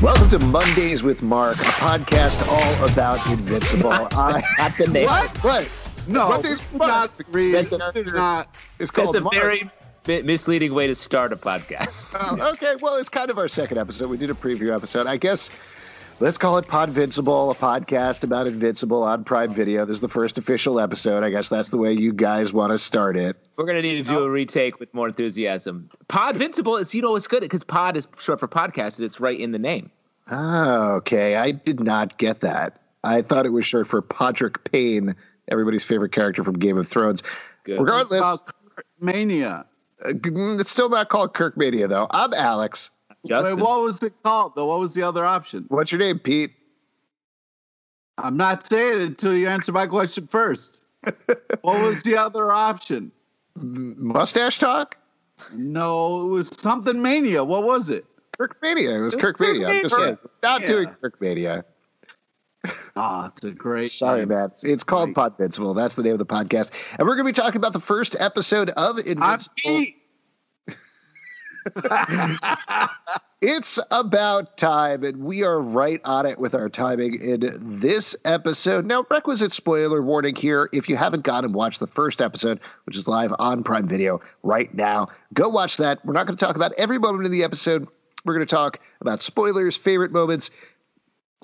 Welcome to Mondays with Mark, a podcast all about Invincible. Not the name. What? No, Mondays with Mark. It's called Mark. Very misleading way to start a podcast. Okay, well, it's kind of our second episode. We did a preview episode. I guess let's call it Podvincible, a podcast about Invincible on Prime Video. This is the first official episode. I guess that's the way you guys want to start it. We're going to need to do a retake with more enthusiasm. Podvincible, it's good because pod is short for podcast, and it's right in the name. Oh, okay. I did not get that. I thought it was short for Podrick Payne, everybody's favorite character from Game of Thrones. Good. Regardless. Mania. It's still not called Kirkmania, though. I'm Alex. Justin. Wait, what was it called, though? What was the other option? What's your name, Pete? I'm not saying it until you answer my question first. What was the other option? Mustache Talk? No, it was something Mania. What was it? Kirkmania. It was Kirkmania. I'm just saying. Not doing Kirkmania. Ah, it's a great. Sorry, man. It's called Podvincible. That's the name of the podcast. And we're going to be talking about the first episode of Invincible. I'm Pete. It's about time, and we are right on it with our timing in this episode. Now, requisite spoiler warning here. If you haven't gone and watched the first episode, which is live on Prime Video right now, go watch that. We're not going to talk about every moment of the episode. We're going to talk about spoilers, favorite moments.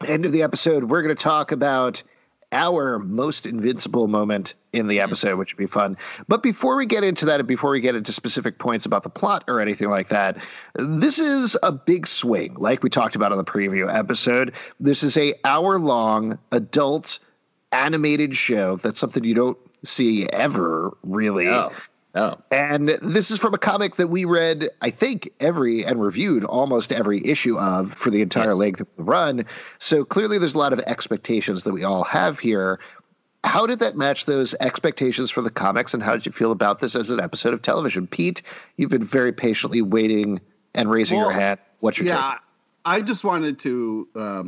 End of the episode, we're going to talk about our most Invincible moment in the episode, which would be fun. But before we get into that, and before we get into specific points about the plot or anything like that, this is a big swing, like we talked about on the preview episode. This is a hour-long adult animated show. That's something you don't see ever, really. No. And this is from a comic that we read, I think, and reviewed almost every issue of for the entire length of the run. So clearly there's a lot of expectations that we all have here. How did that match those expectations for the comics, and how did you feel about this as an episode of television? Pete, you've been very patiently waiting and raising your hand. What's your take? I just wanted to,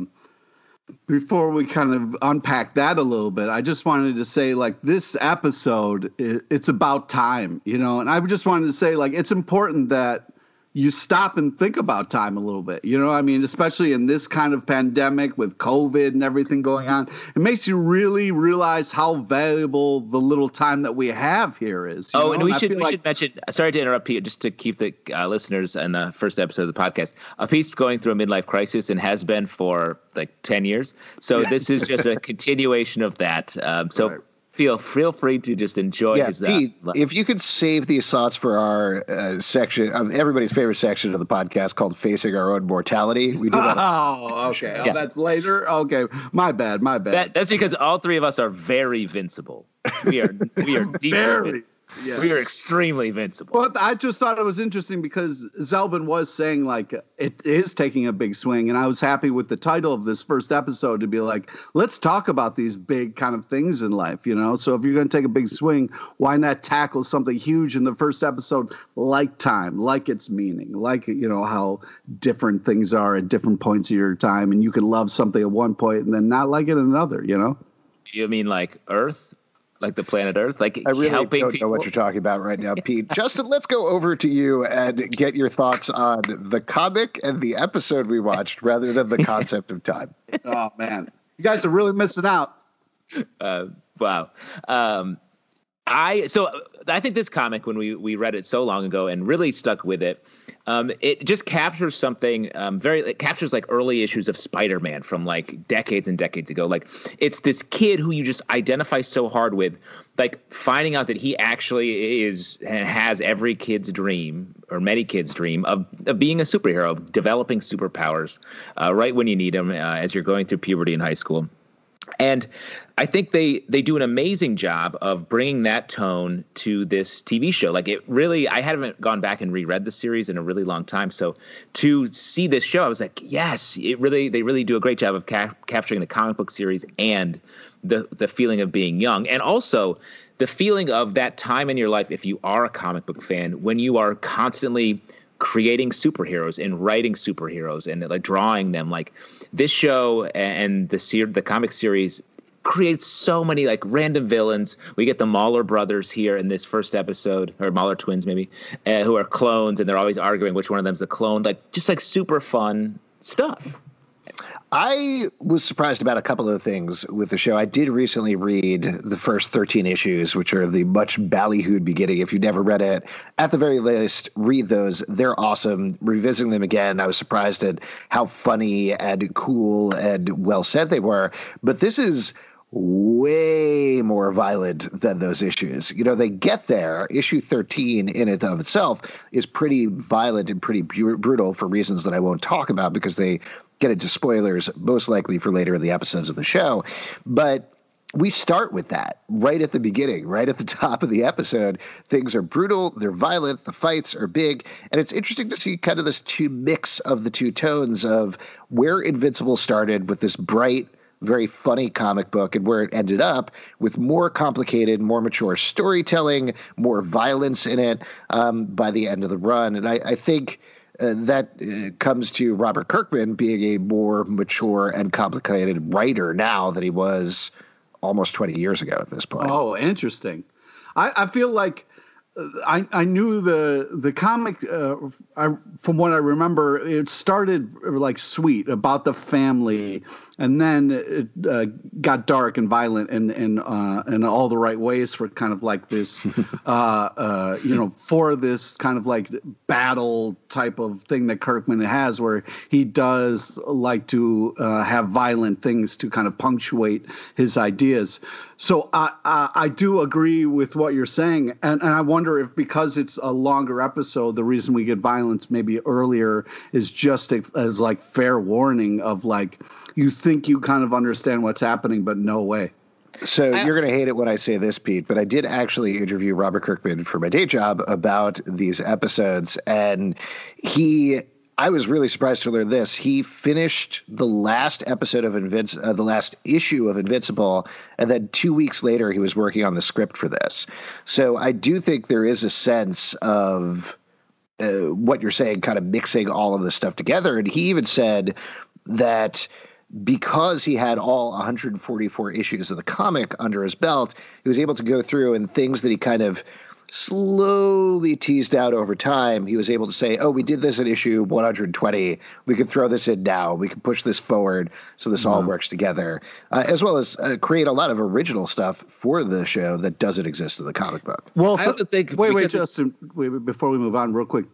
before we kind of unpack that a little bit, I just wanted to say, like, this episode, it's about time, you know, and I just wanted to say, like, it's important that you stop and think about time a little bit, you know, I mean, especially in this kind of pandemic with COVID and everything going on, it makes you really realize how valuable the little time that we have here is. You know? And we should mention, sorry to interrupt, Pete, just to keep the listeners in the first episode of the podcast, Pete's going through a midlife crisis and has been for like 10 years. So this is just a continuation of that. Right. Feel free to just enjoy his Pete, if you could save these thoughts for our section, everybody's favorite section of the podcast called Facing Our Own Mortality. We do that. Okay. Yeah. Oh, that's later? Okay. My bad. That's because all three of us are very invincible. We are deep. Very. Yeah. We are extremely invincible. Well, I just thought it was interesting because Zelbin was saying, like, it is taking a big swing. And I was happy with the title of this first episode to be like, let's talk about these big kind of things in life, you know? So if you're going to take a big swing, why not tackle something huge in the first episode, like time, like its meaning, like, you know, how different things are at different points of your time. And you can love something at one point and then not like it at another, you know? You mean like Earth? Like the planet Earth? Like I really don't know what you're talking about right now, Pete. Justin, let's go over to you and get your thoughts on the comic and the episode we watched rather than the concept of time. Oh, man. You guys are really missing out. Wow. I think this comic, when we read it so long ago and really stuck with it, it just captures something it captures like early issues of Spider-Man from like decades and decades ago. Like it's this kid who you just identify so hard with, like finding out that he actually is and has every kid's dream or many kids' dream of being a superhero, of developing superpowers right when you need them as you're going through puberty in high school. And I think they do an amazing job of bringing that tone to this TV show. Like, it really, I haven't gone back and reread the series in a really long time. So to see this show, I was like, yes, they really do a great job of capturing the comic book series and the feeling of being young. And also the feeling of that time in your life, if you are a comic book fan, when you are constantly creating superheroes and writing superheroes and like drawing them. Like, this show and the comic series creates so many like random villains. We get the Mahler brothers here in this first episode, or Mahler twins maybe, who are clones, and they're always arguing which one of them's a clone. Like, just like super fun stuff. I was surprised about a couple of things with the show. I did recently read the first 13 issues, which are the much ballyhooed beginning. If you've never read it, at the very least, read those. They're awesome. Revisiting them again, I was surprised at how funny and cool and well said they were. But this is way more violent than those issues. You know, they get there. Issue 13 in and of itself is pretty violent and pretty brutal for reasons that I won't talk about because they get into spoilers, most likely for later in the episodes of the show. But we start with that right at the beginning, right at the top of the episode. Things are brutal, they're violent, the fights are big. And it's interesting to see kind of this mix of the two tones of where Invincible started with this bright, very funny comic book and where it ended up with more complicated, more mature storytelling, more violence in it by the end of the run. And I think that comes to Robert Kirkman being a more mature and complicated writer now than he was almost 20 years ago at this point. Oh, interesting. I feel like I knew the comic, from what I remember, it started like sweet about the family, and then it got dark and violent and in all the right ways for kind of like this, for this kind of like battle type of thing that Kirkman has, where he does like to have violent things to kind of punctuate his ideas. So I do agree with what you're saying, and I wonder if because it's a longer episode, the reason we get violence maybe earlier is just as like fair warning of like, you think you kind of understand what's happening, but no way. So you're going to hate it when I say this, Pete, but I did actually interview Robert Kirkman for my day job about these episodes, and I was really surprised to learn this. He finished the last episode of the last issue of Invincible, and then 2 weeks later, he was working on the script for this. So I do think there is a sense of what you're saying, kind of mixing all of this stuff together. And he even said that because he had all 144 issues of the comic under his belt, he was able to go through and things that he kind of slowly teased out over time, he was able to say, oh, we did this at issue 120. We could throw this in now. We can push this forward so this all works together, as well as create a lot of original stuff for the show that doesn't exist in the comic book. Well, I also think Justin, before we move on real quick,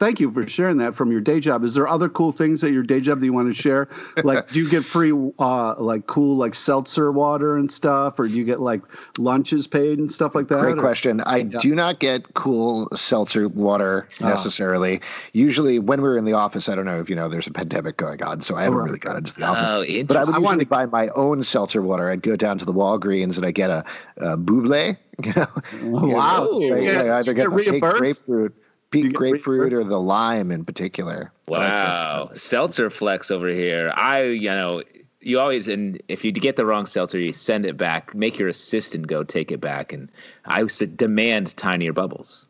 thank you for sharing that from your day job. Is there other cool things at your day job that you want to share? Like, do you get free, like seltzer water and stuff, or do you get like lunches paid and stuff like that? Great question. I do not get cool seltzer water necessarily. Usually when we were in the office, I don't know if you know, there's a pandemic going on, so I haven't really got into the office, but I wanted to buy my own seltzer water. I'd go down to the Walgreens and I get a buble, you know. Wow. Either get the pink grapefruit or the lime in particular. Wow. Seltzer flex over here. You always, and if you get the wrong seltzer, you send it back, make your assistant go take it back. And I said, demand tinier bubbles.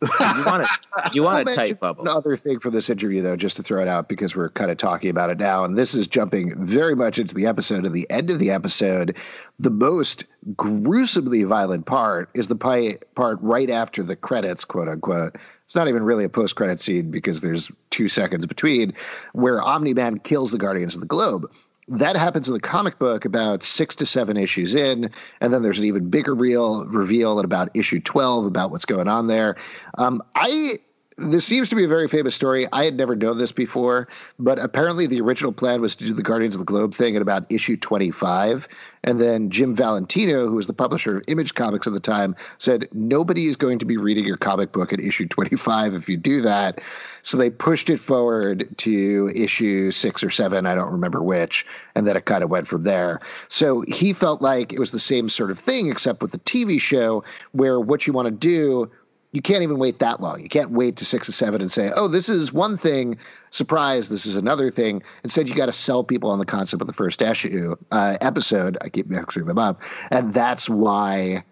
You want a tight bubble. Another thing for this interview, though, just to throw it out, because we're kind of talking about it now, and this is jumping very much into the episode. At the end of the episode, the most gruesomely violent part is the part right after the credits, quote unquote. It's not even really a post-credit scene because there's 2 seconds between, where Omni-Man kills the Guardians of the Globe. That happens in the comic book about 6 to 7 issues in, and then there's an even bigger reveal at about issue 12 about what's going on there. I This seems to be a very famous story. I had never known this before, but apparently the original plan was to do the Guardians of the Globe thing at about issue 25. And then Jim Valentino, who was the publisher of Image Comics at the time, said, nobody is going to be reading your comic book at issue 25 if you do that. So they pushed it forward to issue 6 or 7. I don't remember which. And then it kind of went from there. So he felt like it was the same sort of thing, except with the TV show, where what you want to do, you can't even wait that long. You can't wait to 6 or 7 and say, oh, this is one thing. Surprise, this is another thing. Instead, you got to sell people on the concept of the first episode. I keep mixing them up. And that's why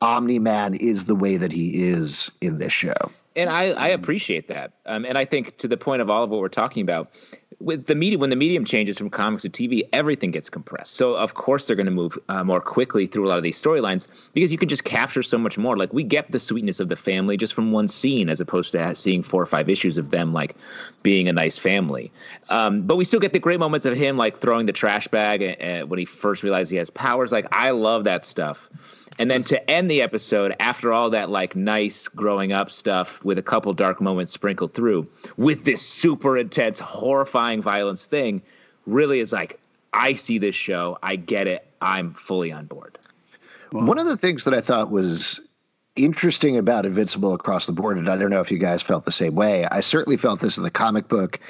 Omni-Man is the way that he is in this show. And I appreciate that. And I think to the point of all of what we're talking about, with the medium, when the medium changes from comics to TV, everything gets compressed. So, of course, they're going to move more quickly through a lot of these storylines because you can just capture so much more. Like, we get the sweetness of the family just from one scene as opposed to seeing 4 or 5 issues of them, like, being a nice family. But we still get the great moments of him, like, throwing the trash bag and when he first realized he has powers. Like, I love that stuff. And then to end the episode, after all that, like, nice growing up stuff with a couple dark moments sprinkled through, with this super intense, horrifying violence thing, really is like, I see this show. I get it. I'm fully on board. Wow. One of the things that I thought was interesting about Invincible across the board, and I don't know if you guys felt the same way, I certainly felt this in the comic book,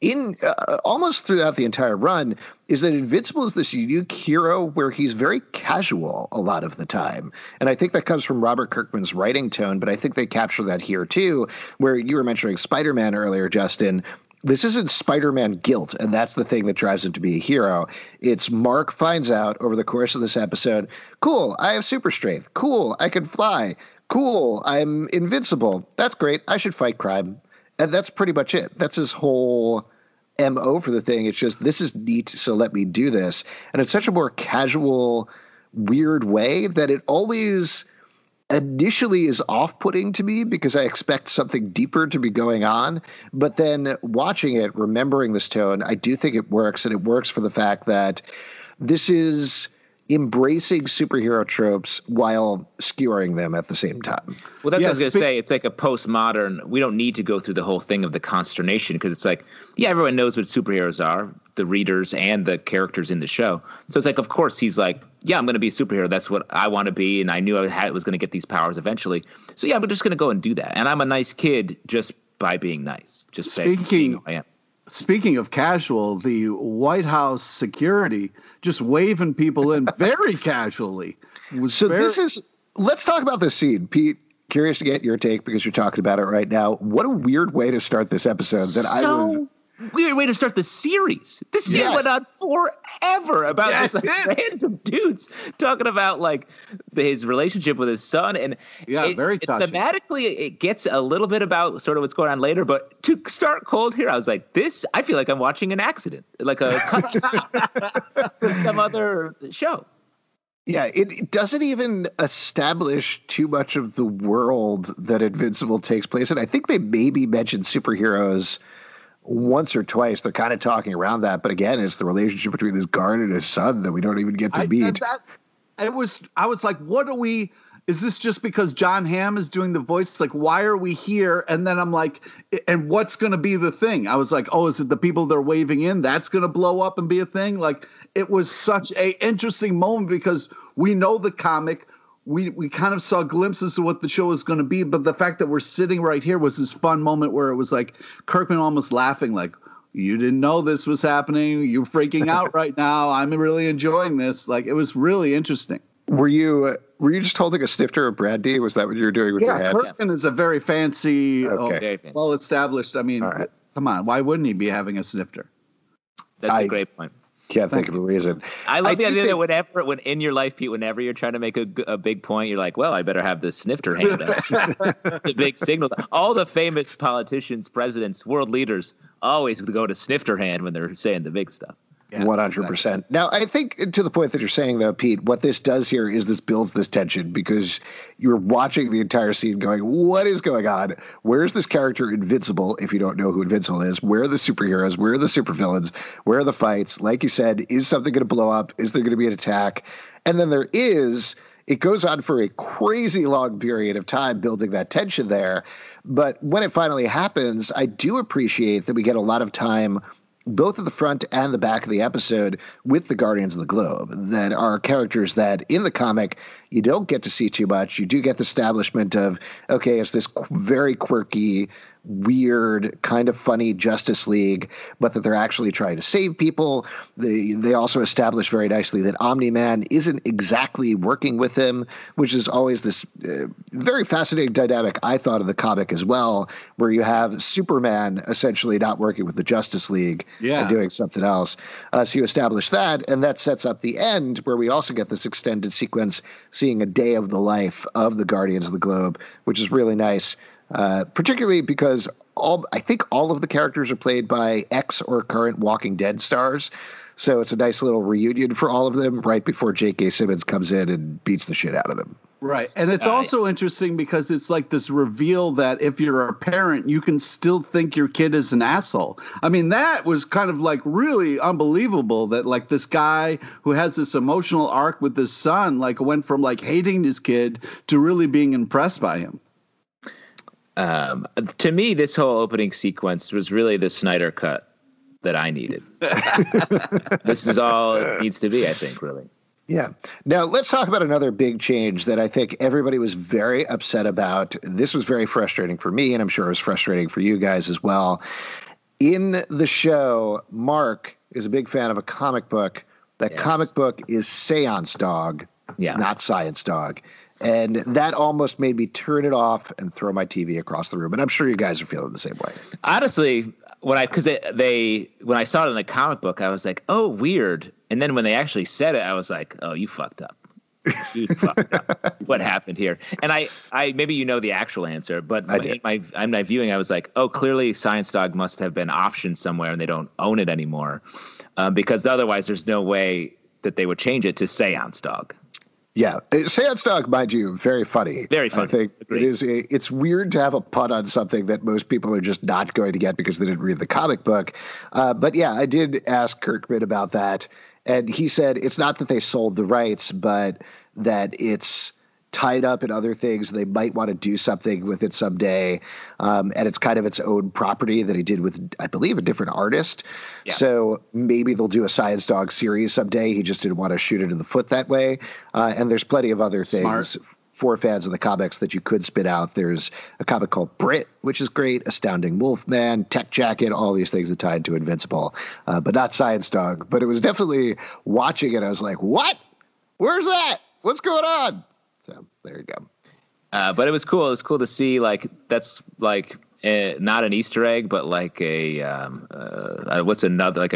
in almost throughout the entire run, is that Invincible is this unique hero where he's very casual a lot of the time. And I think that comes from Robert Kirkman's writing tone, but I think they capture that here too, where you were mentioning Spider-Man earlier, Justin. This isn't Spider-Man guilt, and that's the thing that drives him to be a hero. It's Mark finds out over the course of this episode, cool, I have super strength. Cool, I can fly. Cool, I'm invincible. That's great. I should fight crime. And that's pretty much it. That's his whole MO for the thing. It's just, this is neat, so let me do this. And it's such a more casual, weird way that it always initially is off-putting to me because I expect something deeper to be going on. But then watching it, remembering this tone, I do think it works. And it works for the fact that this is embracing superhero tropes while skewering them at the same time. Well, that's what I was going to say. It's like a postmodern, we don't need to go through the whole thing of the consternation because it's like, yeah, everyone knows what superheroes are, the readers and the characters in the show. So it's like, of course, he's like, yeah, I'm going to be a superhero. That's what I want to be. And I knew I was going to get these powers eventually. So yeah, I'm just going to go and do that. And I'm a nice kid just by being nice. Just saying who I am. Speaking of casual, the White House security just waving people in very casually. Let's talk about this scene, Pete. Curious to get your take because you're talking about it right now. What a weird way to start this episode. Weird way to start the series. This scene went on forever about this random dudes talking about like his relationship with his son, and very touching. Thematically, it gets a little bit about sort of what's going on later, but to start cold here, I was like, this. I feel like I'm watching an accident, like a cut from some other show. Yeah, it doesn't even establish too much of the world that Invincible takes place in. I think they maybe mentioned superheroes once or twice. They're kind of talking around that, but again, it's the relationship between this guard and his son that we don't even get to meet. I was like, what are we? Is this just because John Hamm is doing the voice? Like, why are we here? And then I'm like, and what's going to be the thing? I was like, oh, is it the people they're waving in? That's going to blow up and be a thing. Like, it was such a interesting moment because we know the comic. We kind of saw glimpses of what the show was going to be, but the fact that we're sitting right here was this fun moment where it was like Kirkman almost laughing, like, you didn't know this was happening. You're freaking out right now. I'm really enjoying this. Like, it was really interesting. Were you just holding a snifter of brandy? Was that what you were doing with your hand? Kirkman is a very fancy, well-established. I mean, come on. Why wouldn't he be having a snifter? That's a great point. Can't think of a reason. I love the idea that when in your life, Pete, whenever you're trying to make a big point, you're like, well, I better have the snifter hand up. The big signal. All the famous politicians, presidents, world leaders always go to snifter hand when they're saying the big stuff. Yeah, 100%. Exactly. Now, I think to the point that you're saying, though, Pete, what this does here is this builds this tension because you're watching the entire scene going, what is going on? Where is this character Invincible if you don't know who Invincible is? Where are the superheroes? Where are the supervillains? Where are the fights? Like you said, is something going to blow up? Is there going to be an attack? And then there is, It goes on for a crazy long period of time building that tension there. But when it finally happens, I do appreciate that we get a lot of time both at the front and the back of the episode with the Guardians of the Globe that are characters that in the comic you don't get to see too much. You do get the establishment of, okay, it's this very quirky, weird, kind of funny Justice League, but that they're actually trying to save people. They also establish very nicely that Omni-Man isn't exactly working with him, which is always this very fascinating dynamic, I thought, of the comic as well, where you have Superman essentially not working with the Justice League and doing something else. So you establish that, and that sets up the end where we also get this extended sequence seeing a day of the life of the Guardians of the Globe, which is really nice. Particularly because I think all of the characters are played by ex or current Walking Dead stars. So it's a nice little reunion for all of them right before J.K. Simmons comes in and beats the shit out of them. Right. And it's also interesting because it's like this reveal that if you're a parent, you can still think your kid is an asshole. I mean, that was kind of like really unbelievable that like this guy who has this emotional arc with his son, like went from like hating his kid to really being impressed by him. To me, this whole opening sequence was really the Snyder cut that I needed. This is all it needs to be, I think, really. Yeah. Now, let's talk about another big change that I think everybody was very upset about. This was very frustrating for me, and I'm sure it was frustrating for you guys as well. In the show, Mark is a big fan of a comic book. That comic book is Science Dog, not Science Dog. And that almost made me turn it off and throw my TV across the room. And I'm sure you guys are feeling the same way. Honestly, when I saw it in the comic book, I was like, oh, weird. And then when they actually said it, I was like, oh, you fucked up. You fucked up. What happened here? And I maybe you know the actual answer, but in my viewing, I was like, oh, clearly Science Dog must have been optioned somewhere and they don't own it anymore. Because otherwise there's no way that they would change it to Seance Dog. Yeah, Science Dog, mind you, very funny. Very funny. I think it is. It's weird to have a pun on something that most people are just not going to get because they didn't read the comic book. But yeah, I did ask Kirkman about that, and he said it's not that they sold the rights, but that it's tied up in other things. They might want to do something with it someday, and it's kind of its own property that he did with, I believe, a different artist. Yeah. So maybe they'll do a Science Dog series someday. He just didn't want to shoot it in the foot that way. And there's plenty of other things for fans of the comics that you could spit out. There's a comic called Brit, which is great, Astounding Wolfman, Tech Jacket, all these things that tie into Invincible, but not Science Dog. But it was definitely watching it, I was like, what? Where's that? What's going on? So there you go. But it was cool. It was cool to see like that's like not an Easter egg, but like a a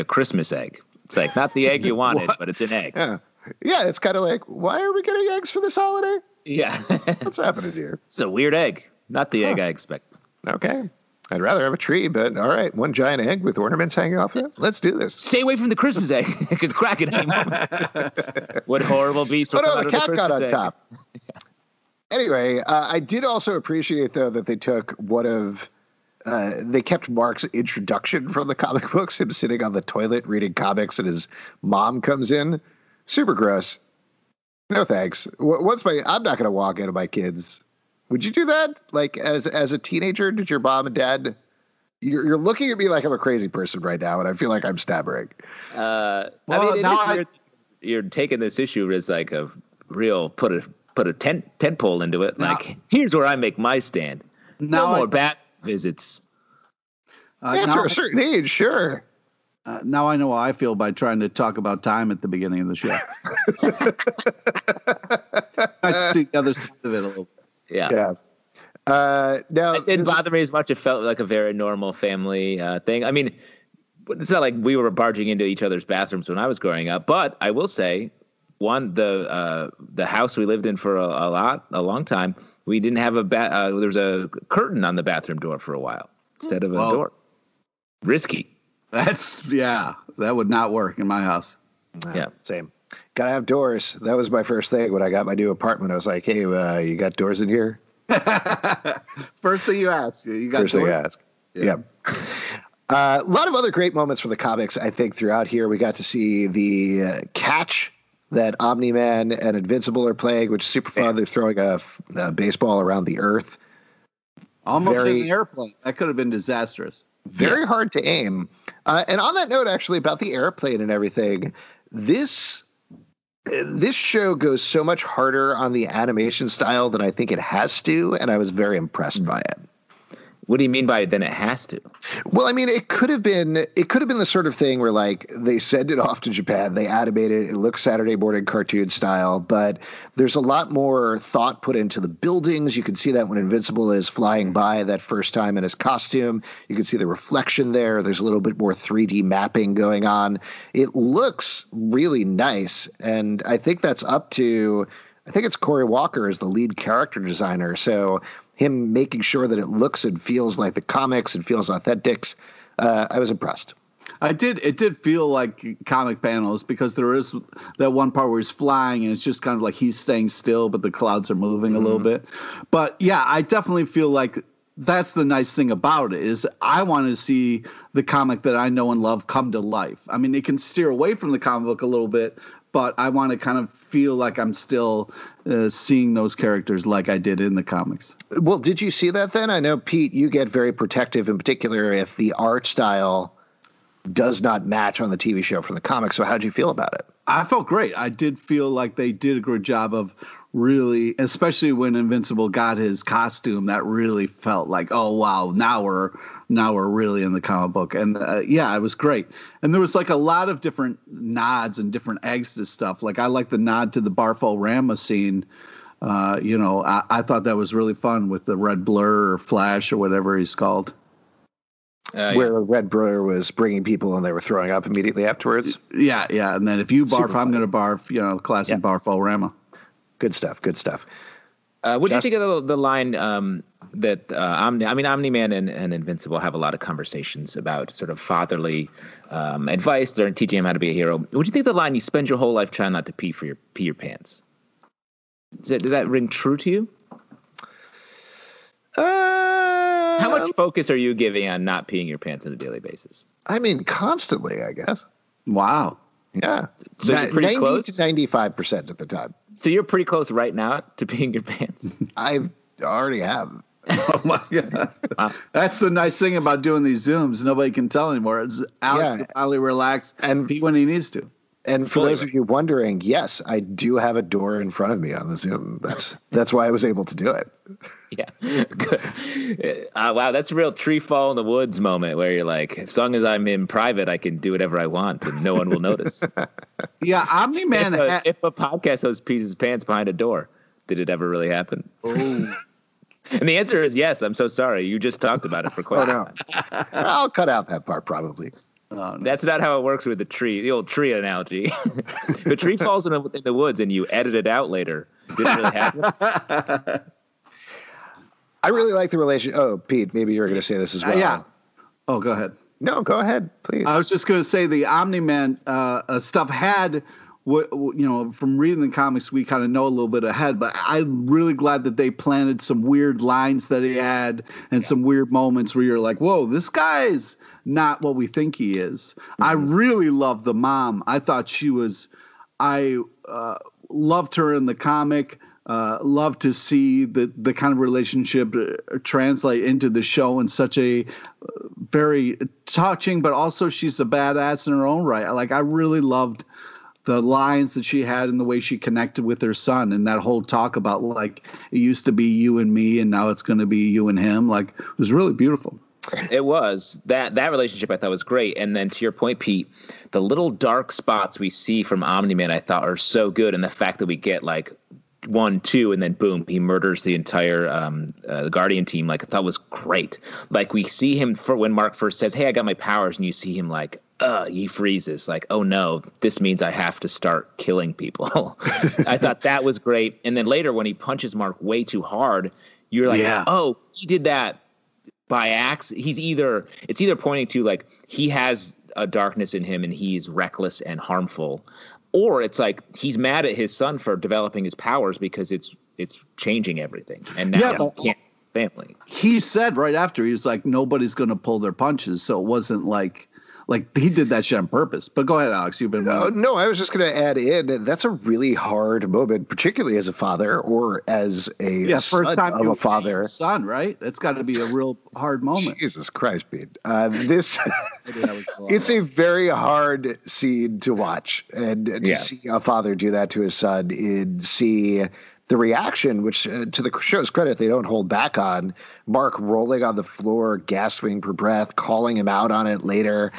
Christmas egg. It's like not the egg you wanted, but it's an egg. Yeah, it's kind of like, why are we getting eggs for this holiday? Yeah. What's happening here? It's a weird egg. Not the egg I expect. Okay. I'd rather have a tree, but all right, one giant egg with ornaments hanging off it. Let's do this. Stay away from the Christmas egg. It could crack at any moment. What horrible beast! Oh no, the cat got on top. Anyway, I did also appreciate though that they took they kept Mark's introduction from the comic books. Him sitting on the toilet reading comics, and his mom comes in. Super gross. No thanks. I'm not going to walk into my kids. Would you do that? Like as a teenager, did your mom and dad? You're looking at me like I'm a crazy person right now, and I feel like I'm stammering. You're taking this issue as like a real put a tent pole into it. Now, like here's where I make my stand. No more bat visits. After a certain age, sure. Now I know how I feel by trying to talk about time at the beginning of the show. I see the other side of it a little bit. Yeah. No, it didn't bother me as much. It felt like a very normal family thing. I mean, it's not like we were barging into each other's bathrooms when I was growing up. But I will say, the house we lived in for a long time, we didn't have there was a curtain on the bathroom door for a while instead of a door. Risky. That would not work in my house. Yeah, same. Gotta have doors. That was my first thing when I got my new apartment. I was like, hey, you got doors in here? First thing you ask. You got first doors? Thing you ask. Yeah. A lot of other great moments for the comics, I think, throughout here. We got to see the catch that Omni-Man and Invincible are playing, which is super fun. They're throwing a baseball around the Earth. Almost in an airplane. That could have been disastrous. Very hard to aim. And on that note, actually, about the airplane and everything, this show goes so much harder on the animation style than I think it has to, and I was very impressed by it. What do you mean by then it has to? Well, I mean, it could have been the sort of thing where, like, they send it off to Japan, they animated it, it looks Saturday morning cartoon style, but there's a lot more thought put into the buildings. You can see that when Invincible is flying by that first time in his costume. You can see the reflection there. There's a little bit more 3D mapping going on. It looks really nice, and I think that's up to... I think it's Corey Walker as the lead character designer, so... him making sure that it looks and feels like the comics and feels authentic. I was impressed. It did feel like comic panels, because there is that one part where he's flying and it's just kind of like he's staying still, but the clouds are moving a little bit. But yeah, I definitely feel like that's the nice thing about it, is I want to see the comic that I know and love come to life. I mean, it can steer away from the comic book a little bit, but I want to kind of feel like I'm still seeing those characters like I did in the comics. Well, did you see that then? I know, Pete, you get very protective in particular if the art style does not match on the TV show from the comics. So how'd you feel about it? I felt great. I did feel like they did a good job of really, especially when Invincible got his costume, that really felt like, oh, wow, now we're really in the comic book. And yeah, it was great. And there was like a lot of different nods and different eggs to stuff. Like I like the nod to the Barf-O-Rama scene. I thought that was really fun with the Red Blur or Flash or whatever he's called. Where Red Blur was bringing people and they were throwing up immediately afterwards. Yeah. And then if you barf, I'm going to barf, classic Barf-O-Rama. Good stuff. What do you think of the line that Omni-Man and Invincible have a lot of conversations about sort of fatherly advice. They're teaching him how to be a hero. What do you think of the line, you spend your whole life trying not to pee your pants? Did that ring true to you? How much focus are you giving on not peeing your pants on a daily basis? I mean, constantly, I guess. Wow. Yeah. So you're pretty close? 90 to 95% of the time. So you're pretty close right now to peeing your pants? I already have. Oh, my God. Wow. That's the nice thing about doing these Zooms. Nobody can tell anymore. It's Alex is highly relaxed and pee when he needs to. And for those of you wondering, yes, I do have a door in front of me on the Zoom. That's why I was able to do it. Yeah. Good. Wow, that's a real tree fall in the woods moment where you're like, as long as I'm in private, I can do whatever I want and no one will notice. Yeah, Omni-Man. If a podcast host pees his pants behind a door, did it ever really happen? Oh. And the answer is yes. I'm so sorry. You just talked about it for quite a time. I'll cut out that part probably. Oh, no. That's not how it works with the tree, the old tree analogy. The tree falls in the woods and you edit it out later. Didn't really happen. I really like the relation. Oh, Pete, maybe you're going to say this as well. Yeah. Oh, go ahead. No, go ahead, please. I was just going to say the Omni-Man stuff had, from reading the comics, we kind of know a little bit ahead, but I'm really glad that they planted some weird lines that he had and some weird moments where you're like, whoa, this guy's not what we think he is. Mm-hmm. I really love the mom. I thought she was, I loved her in the comic. Love to see the kind of relationship translate into the show in such a very touching, but also she's a badass in her own right. Like I really loved the lines that she had and the way she connected with her son and that whole talk about like, it used to be you and me and now it's going to be you and him. Like it was really beautiful. It was that relationship I thought was great. And then to your point, Pete, the little dark spots we see from Omni-Man I thought are so good. And the fact that we get like 1, 2, and then boom, he murders the entire Guardian team. Like I thought was great. Like we see him for when Mark first says, hey, I got my powers. And you see him like, he freezes like, oh no, this means I have to start killing people. I thought that was great. And then later when he punches Mark way too hard, you're like, oh, he did that by accident. It's either pointing to like he has a darkness in him and he's reckless and harmful, or it's like he's mad at his son for developing his powers because it's changing everything. And now he can't family. He said right after he was like, nobody's going to pull their punches, so it wasn't like Like, he did that shit on purpose. But go ahead, Alex. You've been. No, I was just going to add in. That's a really hard moment, particularly as a father or as a first time of a father. Son, right? That's got to be a real hard moment. Jesus Christ, Pete. This it's a very hard scene to watch, and to see a father do that to his son, and see the reaction, which to the show's credit, they don't hold back on. Mark rolling on the floor, gasping for breath, calling him out on it later.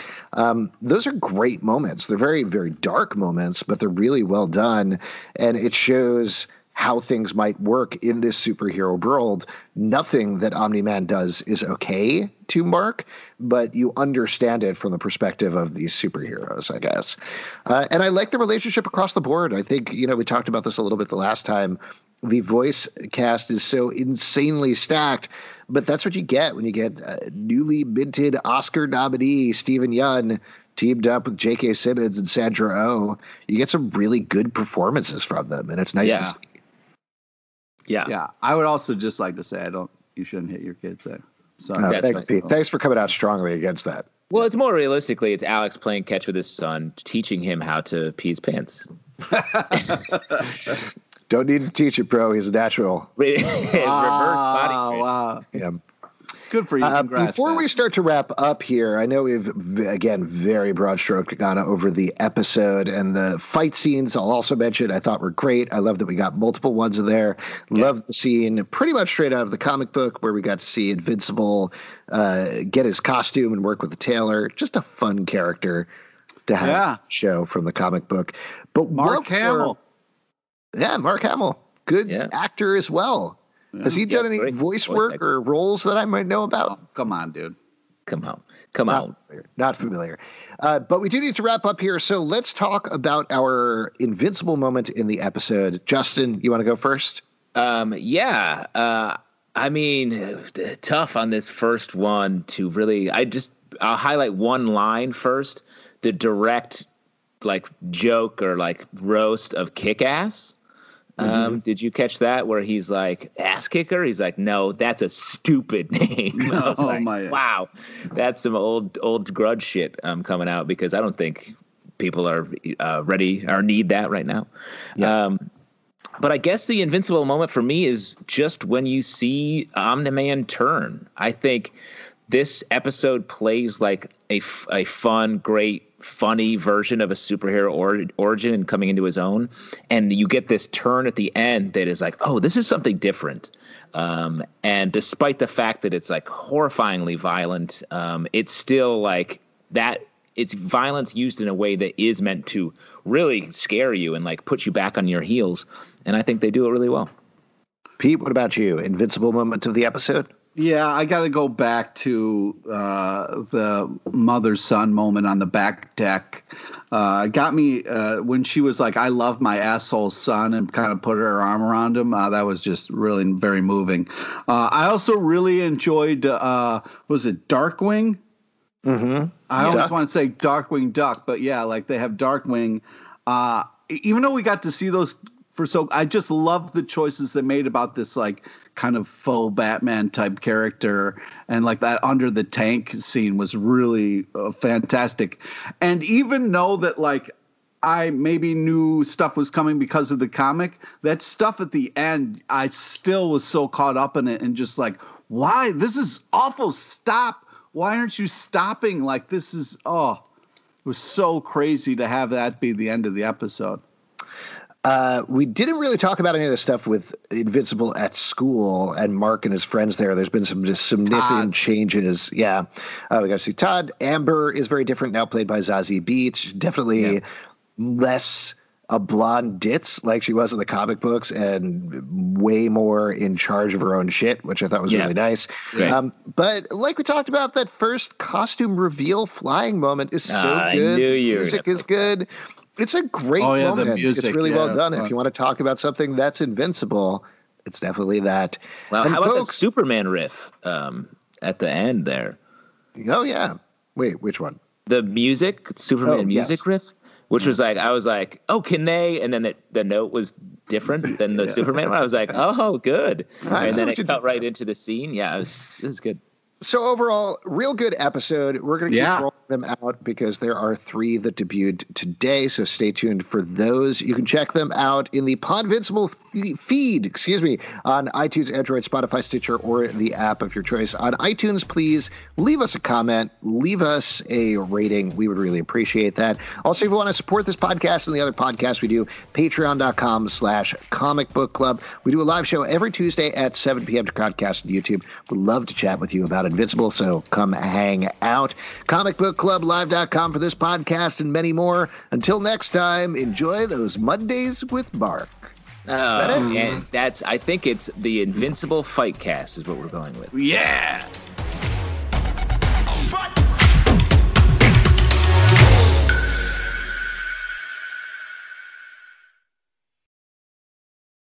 Those are great moments. They're very, very dark moments, but they're really well done. And it shows how things might work in this superhero world. Nothing that Omni-Man does is okay to Mark, but you understand it from the perspective of these superheroes, I guess. And I like the relationship across the board. I think, you know, we talked about this a little bit the last time. The voice cast is so insanely stacked, but that's what you get when you get newly minted Oscar nominee Steven Yeun teamed up with J.K. Simmons and Sandra Oh. You get some really good performances from them, and it's nice to see. Yeah. I would also just like to say, you shouldn't hit your kids. Sorry. No, thanks, Pete. Thanks for coming out strongly against that. Well, it's more realistically, it's Alex playing catch with his son, teaching him how to pee his pants. Don't need to teach it, bro. He's a natural. Reverse body. Wow. Yeah. Good for you. Congrats, before we start to wrap up here, I know we've, again, very broad stroke gone over the episode, and the fight scenes I'll also mention I thought were great. I love that we got multiple ones in there. Yeah. Love the scene pretty much straight out of the comic book where we got to see Invincible get his costume and work with the tailor. Just a fun character to have show from the comic book. But Mark Hamill. Mark Hamill. Good actor as well. Has he done any voice work actor or roles that I might know about? Oh, come on, dude. Come on. Not familiar. But we do need to wrap up here. So let's talk about our Invincible moment in the episode. Justin, you want to go first? I mean, tough on this first one to really – I'll highlight one line first. The direct, joke or, roast of Kick-Ass. Did you catch that where he's like ass kicker? He's like, no, that's a stupid name. I was wow, that's some old grudge shit coming out because I don't think people are ready or need that right now. Yeah. But I guess the Invincible moment for me is just when you see Omni-Man turn. I think this episode plays like a fun, great, funny version of a superhero origin and coming into his own, and you get this turn at the end that is like, oh, this is something different, and despite the fact that it's like horrifyingly violent, it's still like that. It's violence used in a way that is meant to really scare you and put you back on your heels, and I think they do it really well. Pete, what about you? Invincible moment of the episode? Yeah, I got to go back to the mother-son moment on the back deck. Got me when she was like, I love my asshole son, and kind of put her arm around him. That was just really very moving. I also really enjoyed, was it Darkwing? Mm-hmm. I always want to say Darkwing Duck, but yeah, they have Darkwing. Even though we got to see those I just love the choices they made about this, kind of faux Batman type character, and that under the tank scene was really fantastic. And even though that I maybe knew stuff was coming because of the comic, that stuff at the end, I still was so caught up in it and just why? This is awful. Stop. Why aren't you stopping? This is, it was so crazy to have that be the end of the episode. We didn't really talk about any of this stuff with Invincible at school and Mark and his friends there. There's been some significant changes. Yeah. We got to see Todd. Amber is very different now, played by Zazie Beetz. Definitely less a blonde ditz like she was in the comic books, and way more in charge of her own shit, which I thought was really nice. Right. But like we talked about, that first costume reveal flying moment is so good. I knew you music is good. It's a great moment. Music, it's really well done. If you want to talk about something that's Invincible, it's definitely that. Well, and how about that Superman riff at the end there? Oh, yeah. Wait, which one? The music, Superman music riff, which was I was like, oh, can they? And then the note was different than the Superman one. I was like, oh, good. And then it cut right into the scene. Yeah, it was good. So overall, real good episode. We're going to keep rolling them out because there are three that debuted today. So stay tuned for those. You can check them out in the Podvincible feed, on iTunes, Android, Spotify, Stitcher, or the app of your choice. On iTunes, please leave us a comment, leave us a rating. We would really appreciate that. Also, if you want to support this podcast and the other podcasts we do, patreon.com/comic book club. We do a live show every Tuesday at 7 p.m. to podcast on YouTube. We'd love to chat with you about Invincible, so come hang out. comicbookclublive.com for this podcast and many more. Until next time, enjoy those Mondays with Mark. Is that it? And that's, I think it's the Invincible Fight Cast is what we're going with. Yeah!